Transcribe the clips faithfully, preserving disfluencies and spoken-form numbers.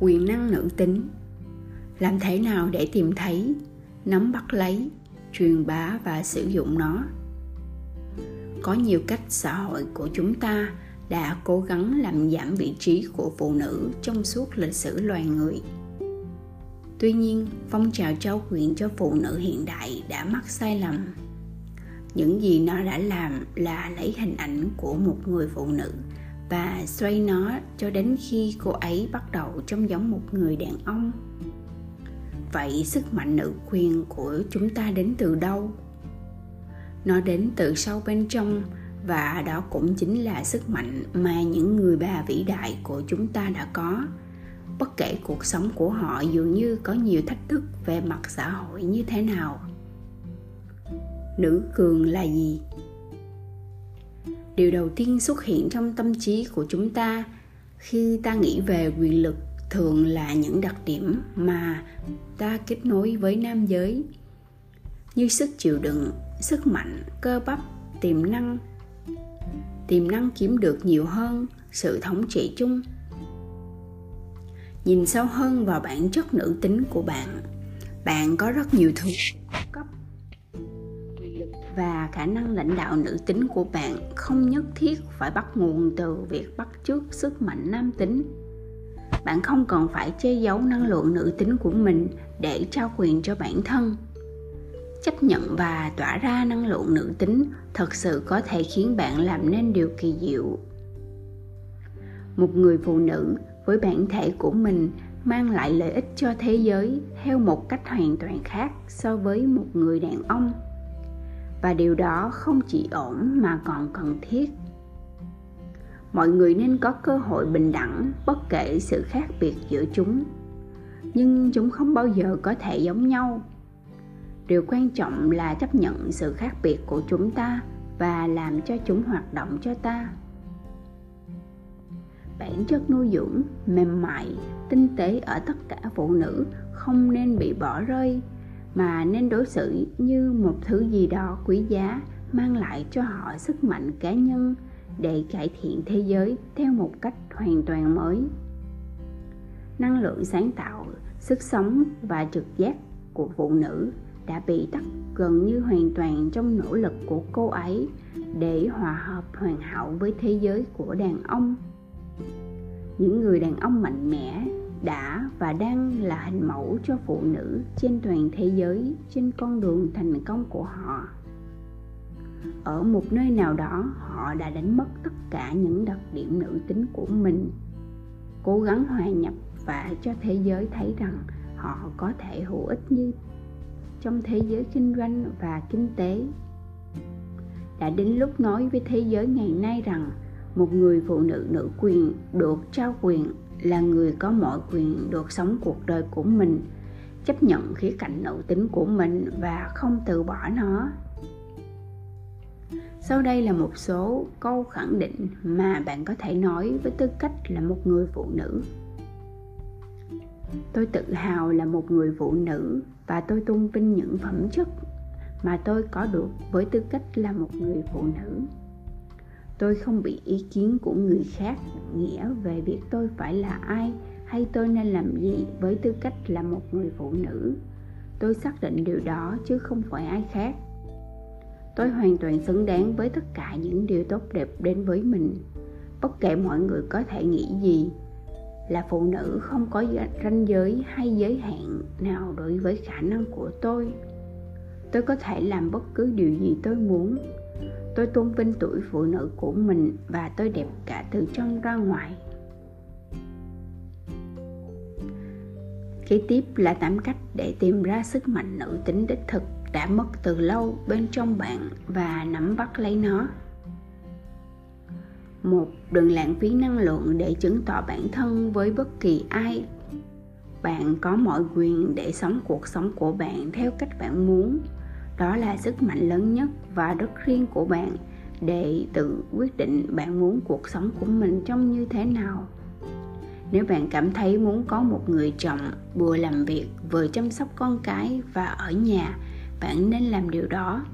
quyền năng nữ tính. Làm thế nào để tìm thấy, nắm bắt lấy, truyền bá và sử dụng nó? Có nhiều cách xã hội của chúng ta đã cố gắng làm giảm vị trí của phụ nữ trong suốt lịch sử loài người. Tuy nhiên, phong trào trao quyền cho phụ nữ hiện đại đã mắc sai lầm. Những gì nó đã làm là lấy hình ảnh của một người phụ nữ và xoay nó cho đến khi cô ấy bắt đầu trông giống một người đàn ông. Vậy sức mạnh nữ quyền của chúng ta đến từ đâu? Nó đến từ sâu bên trong, và đó cũng chính là sức mạnh mà những người bà vĩ đại của chúng ta đã có. Bất kể cuộc sống của họ dường như có nhiều thách thức về mặt xã hội như thế nào. Nữ cường là gì? Điều đầu tiên xuất hiện trong tâm trí của chúng ta khi ta nghĩ về quyền lực thường là những đặc điểm mà ta kết nối với nam giới, như sức chịu đựng, sức mạnh, cơ bắp, tiềm năng. Tiềm năng kiếm được nhiều hơn, sự thống trị chung. Nhìn sâu hơn vào bản chất nữ tính của bạn, bạn có rất nhiều thứ cấp. Và khả năng lãnh đạo nữ tính của bạn không nhất thiết phải bắt nguồn từ việc bắt chước sức mạnh nam tính. Bạn không cần phải che giấu năng lượng nữ tính của mình để trao quyền cho bản thân. Chấp nhận và tỏa ra năng lượng nữ tính thật sự có thể khiến bạn làm nên điều kỳ diệu. Một người phụ nữ với bản thể của mình mang lại lợi ích cho thế giới theo một cách hoàn toàn khác so với một người đàn ông. Và điều đó không chỉ ổn mà còn cần thiết. Mọi người nên có cơ hội bình đẳng bất kể sự khác biệt giữa chúng. Nhưng chúng không bao giờ có thể giống nhau. Điều quan trọng là chấp nhận sự khác biệt của chúng ta và làm cho chúng hoạt động cho ta. Bản chất nuôi dưỡng, mềm mại, tinh tế ở tất cả phụ nữ không nên bị bỏ rơi, mà nên đối xử như một thứ gì đó quý giá mang lại cho họ sức mạnh cá nhân để cải thiện thế giới theo một cách hoàn toàn mới. Năng lượng sáng tạo, sức sống và trực giác của phụ nữ đã bị tắt gần như hoàn toàn trong nỗ lực của cô ấy để hòa hợp hoàn hảo với thế giới của đàn ông. Những người đàn ông mạnh mẽ đã và đang là hình mẫu cho phụ nữ trên toàn thế giới trên con đường thành công của họ. Ở một nơi nào đó, họ đã đánh mất tất cả những đặc điểm nữ tính của mình, cố gắng hòa nhập và cho thế giới thấy rằng họ có thể hữu ích như trong thế giới kinh doanh và kinh tế. Đã đến lúc nói với thế giới ngày nay rằng một người phụ nữ nữ quyền được trao quyền là người có mọi quyền được sống cuộc đời của mình, chấp nhận khía cạnh nữ tính của mình và không từ bỏ nó. Sau đây là một số câu khẳng định mà bạn có thể nói với tư cách là một người phụ nữ. Tôi tự hào là một người phụ nữ và tôi tôn vinh những phẩm chất mà tôi có được với tư cách là một người phụ nữ. Tôi không bị ý kiến của người khác nghĩa về việc tôi phải là ai hay tôi nên làm gì với tư cách là một người phụ nữ. Tôi xác định điều đó chứ không phải ai khác. Tôi hoàn toàn xứng đáng với tất cả những điều tốt đẹp đến với mình, bất kể mọi người có thể nghĩ gì. Là phụ nữ không có ranh giới hay giới hạn nào đối với khả năng của tôi. Tôi có thể làm bất cứ điều gì tôi muốn. Tôi tôn vinh tuổi phụ nữ của mình và tôi đẹp cả từ trong ra ngoài. Kế tiếp là tám cách để tìm ra sức mạnh nữ tính đích thực đã mất từ lâu bên trong bạn và nắm bắt lấy nó. một. Đừng lãng phí năng lượng để chứng tỏ bản thân với bất kỳ ai. Bạn có mọi quyền để sống cuộc sống của bạn theo cách bạn muốn. Đó là sức mạnh lớn nhất và rất riêng của bạn để tự quyết định bạn muốn cuộc sống của mình trông như thế nào. Nếu bạn cảm thấy muốn có một người chồng vừa làm việc, vừa chăm sóc con cái và ở nhà, bạn nên làm điều đó.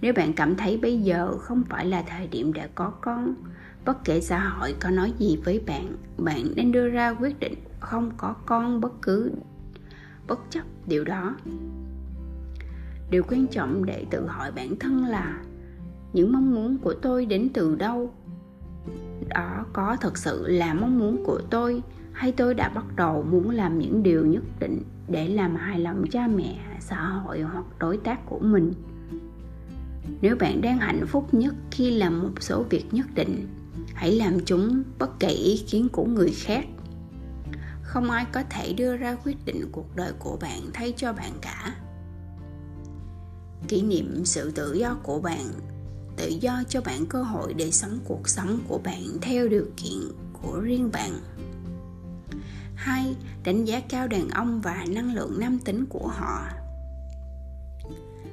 Nếu bạn cảm thấy bây giờ không phải là thời điểm để có con, Bất kể xã hội có nói gì với bạn, bạn nên đưa ra quyết định không có con bất cứ bất chấp điều đó. Điều quan trọng để tự hỏi bản thân là những mong muốn của tôi đến từ đâu? Đó có thật sự là mong muốn của tôi hay tôi đã bắt đầu muốn làm những điều nhất định để làm hài lòng cha mẹ, xã hội hoặc đối tác của mình? Nếu bạn đang hạnh phúc nhất khi làm một số việc nhất định, hãy làm chúng bất kể ý kiến của người khác. Không ai có thể đưa ra quyết định cuộc đời của bạn thay cho bạn cả. Kỷ niệm sự tự do của bạn, tự do cho bạn cơ hội để sống cuộc sống của bạn theo điều kiện của riêng bạn. Hai, đánh giá cao đàn ông và năng lượng nam tính của họ.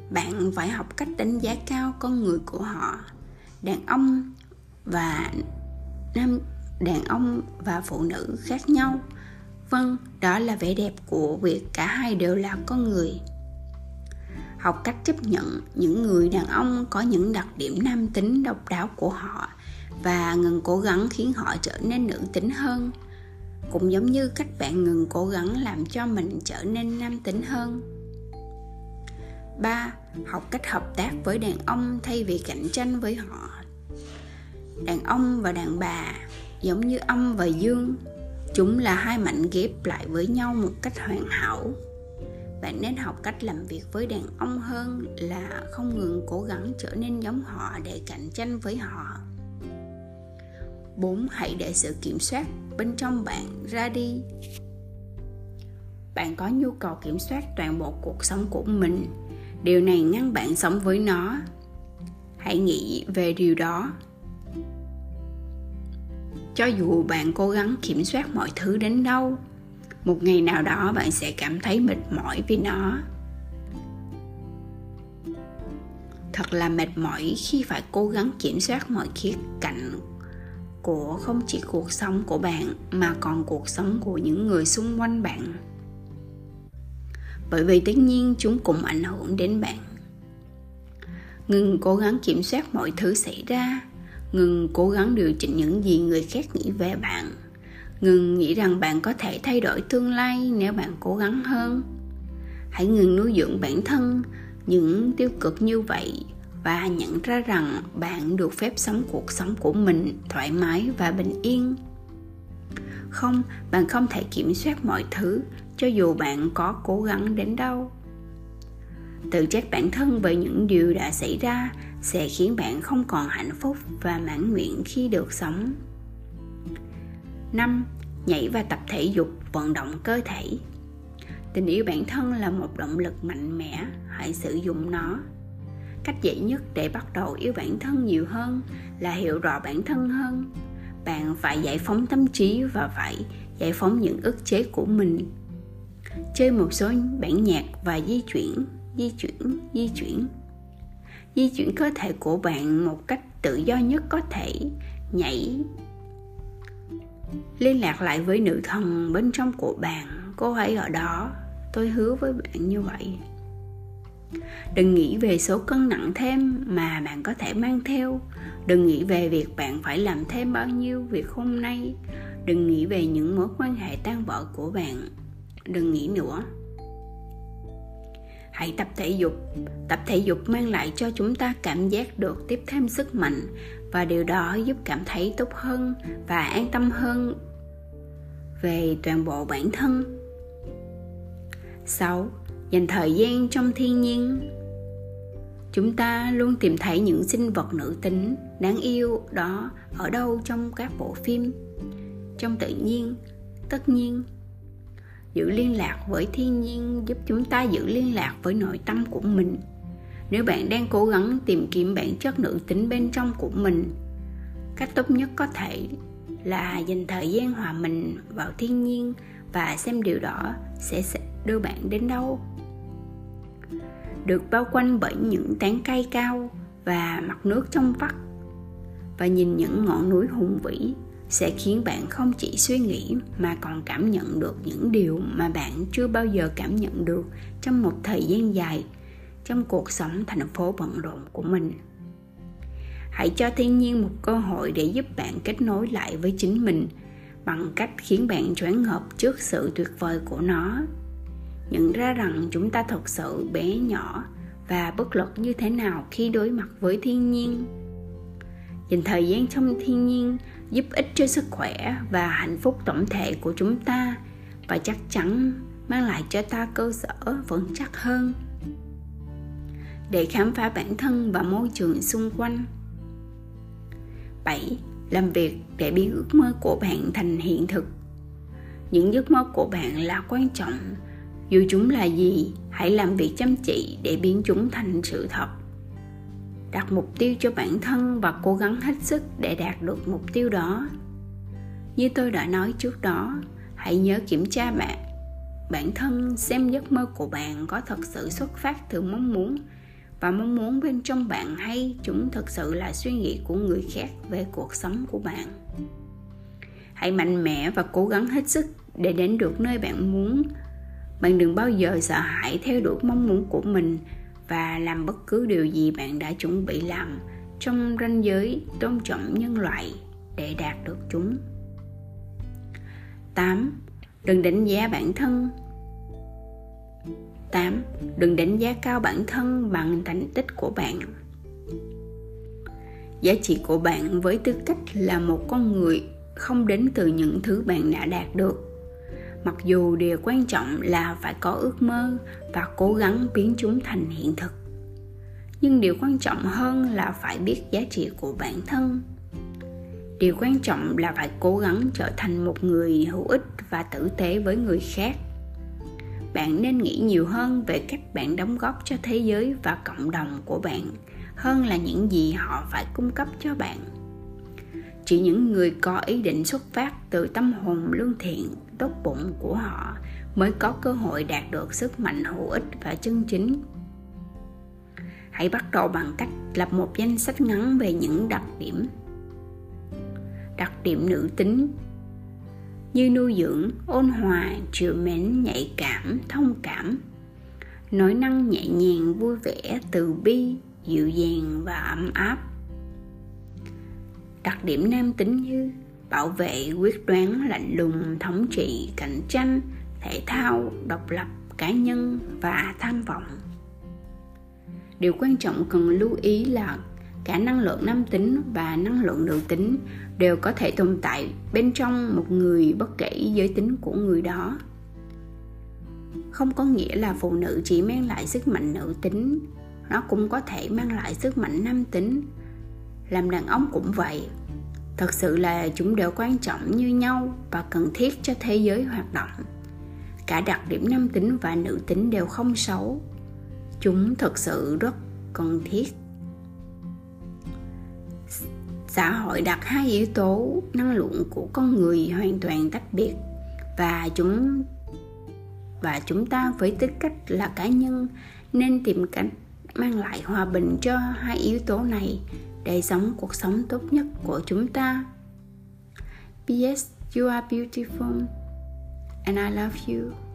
Bạn phải học cách đánh giá cao con người của họ. Đàn ông và nam, đàn ông và phụ nữ khác nhau. Vâng, đó là vẻ đẹp của việc cả hai đều là con người. Học cách chấp nhận những người đàn ông có những đặc điểm nam tính độc đáo của họ và ngừng cố gắng khiến họ trở nên nữ tính hơn, cũng giống như cách bạn ngừng cố gắng làm cho mình trở nên nam tính hơn. Ba. Học cách hợp tác với đàn ông thay vì cạnh tranh với họ. Đàn ông và đàn bà giống như âm và dương, chúng là hai mảnh ghép lại với nhau một cách hoàn hảo. Bạn nên học cách làm việc với đàn ông hơn là không ngừng cố gắng trở nên giống họ để cạnh tranh với họ. Bốn. Hãy để sự kiểm soát bên trong bạn ra đi. Bạn có nhu cầu kiểm soát toàn bộ cuộc sống của mình. Điều này ngăn bạn sống với nó. Hãy nghĩ về điều đó. Cho dù bạn cố gắng kiểm soát mọi thứ đến đâu, một ngày nào đó bạn sẽ cảm thấy mệt mỏi vì nó. Thật là mệt mỏi khi phải cố gắng kiểm soát mọi khía cạnh của không chỉ cuộc sống của bạn mà còn cuộc sống của những người xung quanh bạn. Bởi vì tất nhiên chúng cũng ảnh hưởng đến bạn. Ngừng cố gắng kiểm soát mọi thứ xảy ra. Ngừng cố gắng điều chỉnh những gì người khác nghĩ về bạn. Ngừng nghĩ rằng bạn có thể thay đổi tương lai nếu bạn cố gắng hơn. Hãy ngừng nuôi dưỡng bản thân những tiêu cực như vậy và nhận ra rằng bạn được phép sống cuộc sống của mình thoải mái và bình yên. Không, bạn không thể kiểm soát mọi thứ cho dù bạn có cố gắng đến đâu. Tự trách bản thân về những điều đã xảy ra sẽ khiến bạn không còn hạnh phúc và mãn nguyện khi được sống. Năm. Nhảy và tập thể dục, vận động cơ thể. Tình yêu bản thân là một động lực mạnh mẽ, hãy sử dụng nó. Cách dễ nhất để bắt đầu yêu bản thân nhiều hơn là hiểu rõ bản thân hơn. Bạn phải giải phóng tâm trí và phải giải phóng những ức chế của mình. Chơi một số bản nhạc và di chuyển, di chuyển, di chuyển. Di chuyển cơ thể của bạn một cách tự do nhất có thể, nhảy. Liên lạc lại với nữ thần bên trong của bạn, cô ấy ở đó, tôi hứa với bạn như vậy. Đừng nghĩ về số cân nặng thêm mà bạn có thể mang theo. Đừng nghĩ về việc bạn phải làm thêm bao nhiêu việc hôm nay. Đừng nghĩ về những mối quan hệ tan vỡ của bạn. Đừng nghĩ nữa. Hãy tập thể dục. Tập thể dục mang lại cho chúng ta cảm giác được tiếp thêm sức mạnh, và điều đó giúp cảm thấy tốt hơn và an tâm hơn về toàn bộ bản thân. Sáu. Dành thời gian trong thiên nhiên. Chúng ta luôn tìm thấy những sinh vật nữ tính đáng yêu đó ở đâu trong các bộ phim, trong tự nhiên, tất nhiên. Giữ liên lạc với thiên nhiên giúp chúng ta giữ liên lạc với nội tâm của mình. Nếu bạn đang cố gắng tìm kiếm bản chất nữ tính bên trong của mình, cách tốt nhất có thể là dành thời gian hòa mình vào thiên nhiên và xem điều đó sẽ đưa bạn đến đâu. Được bao quanh bởi những tán cây cao và mặt nước trong vắt và nhìn những ngọn núi hùng vĩ sẽ khiến bạn không chỉ suy nghĩ mà còn cảm nhận được những điều mà bạn chưa bao giờ cảm nhận được trong một thời gian dài trong cuộc sống thành phố bận rộn của mình. Hãy cho thiên nhiên một cơ hội để giúp bạn kết nối lại với chính mình bằng cách khiến bạn choáng ngợp trước sự tuyệt vời của nó. Nhận ra rằng chúng ta thật sự bé nhỏ và bất lực như thế nào khi đối mặt với thiên nhiên. Dành thời gian trong thiên nhiên giúp ích cho sức khỏe và hạnh phúc tổng thể của chúng ta và chắc chắn mang lại cho ta cơ sở vững chắc hơn để khám phá bản thân và môi trường xung quanh. bảy. Làm việc để biến ước mơ của bạn thành hiện thực. Những giấc mơ của bạn là quan trọng. Dù chúng là gì, hãy làm việc chăm chỉ để biến chúng thành sự thật. Đặt mục tiêu cho bản thân và cố gắng hết sức để đạt được mục tiêu đó. Như tôi đã nói trước đó, hãy nhớ kiểm tra bạn, bản thân xem giấc mơ của bạn có thật sự xuất phát từ mong muốn và mong muốn bên trong bạn hay chúng thật sự là suy nghĩ của người khác về cuộc sống của bạn. Hãy mạnh mẽ và cố gắng hết sức để đến được nơi bạn muốn. Bạn đừng bao giờ sợ hãi theo đuổi mong muốn của mình và làm bất cứ điều gì bạn đã chuẩn bị làm trong ranh giới tôn trọng nhân loại để đạt được chúng. tám. Đừng đánh giá bản thân. tám. Đừng đánh giá cao bản thân bằng thành tích của bạn. Giá trị của bạn với tư cách là một con người không đến từ những thứ bạn đã đạt được. Mặc dù điều quan trọng là phải có ước mơ và cố gắng biến chúng thành hiện thực. Nhưng điều quan trọng hơn là phải biết giá trị của bản thân. Điều quan trọng là phải cố gắng trở thành một người hữu ích và tử tế với người khác. Bạn nên nghĩ nhiều hơn về cách bạn đóng góp cho thế giới và cộng đồng của bạn hơn là những gì họ phải cung cấp cho bạn. Chỉ những người có ý định xuất phát từ tâm hồn lương thiện, tốt bụng của họ mới có cơ hội đạt được sức mạnh hữu ích và chân chính. Hãy bắt đầu bằng cách lập một danh sách ngắn về những đặc điểm. Đặc điểm nữ tính như nuôi dưỡng, ôn hòa, trìu mến, nhạy cảm, thông cảm, nói năng nhẹ nhàng, vui vẻ, từ bi, dịu dàng và ấm áp. Đặc điểm nam tính như bảo vệ, quyết đoán, lạnh lùng, thống trị, cạnh tranh, thể thao, độc lập, cá nhân và tham vọng. Điều quan trọng cần lưu ý là cả năng lượng nam tính và năng lượng nữ tính đều có thể tồn tại bên trong một người bất kể giới tính của người đó. Không có nghĩa là phụ nữ chỉ mang lại sức mạnh nữ tính, nó cũng có thể mang lại sức mạnh nam tính. Làm đàn ông cũng vậy. Thật sự là chúng đều quan trọng như nhau và cần thiết cho thế giới hoạt động. Cả đặc điểm nam tính và nữ tính đều không xấu. Chúng thật sự rất cần thiết. Xã hội đặt hai yếu tố năng lượng của con người hoàn toàn tách biệt và chúng và chúng ta với tư cách là cá nhân nên tìm cách mang lại hòa bình cho hai yếu tố này để sống cuộc sống tốt nhất của chúng ta. P S You are beautiful and I love you.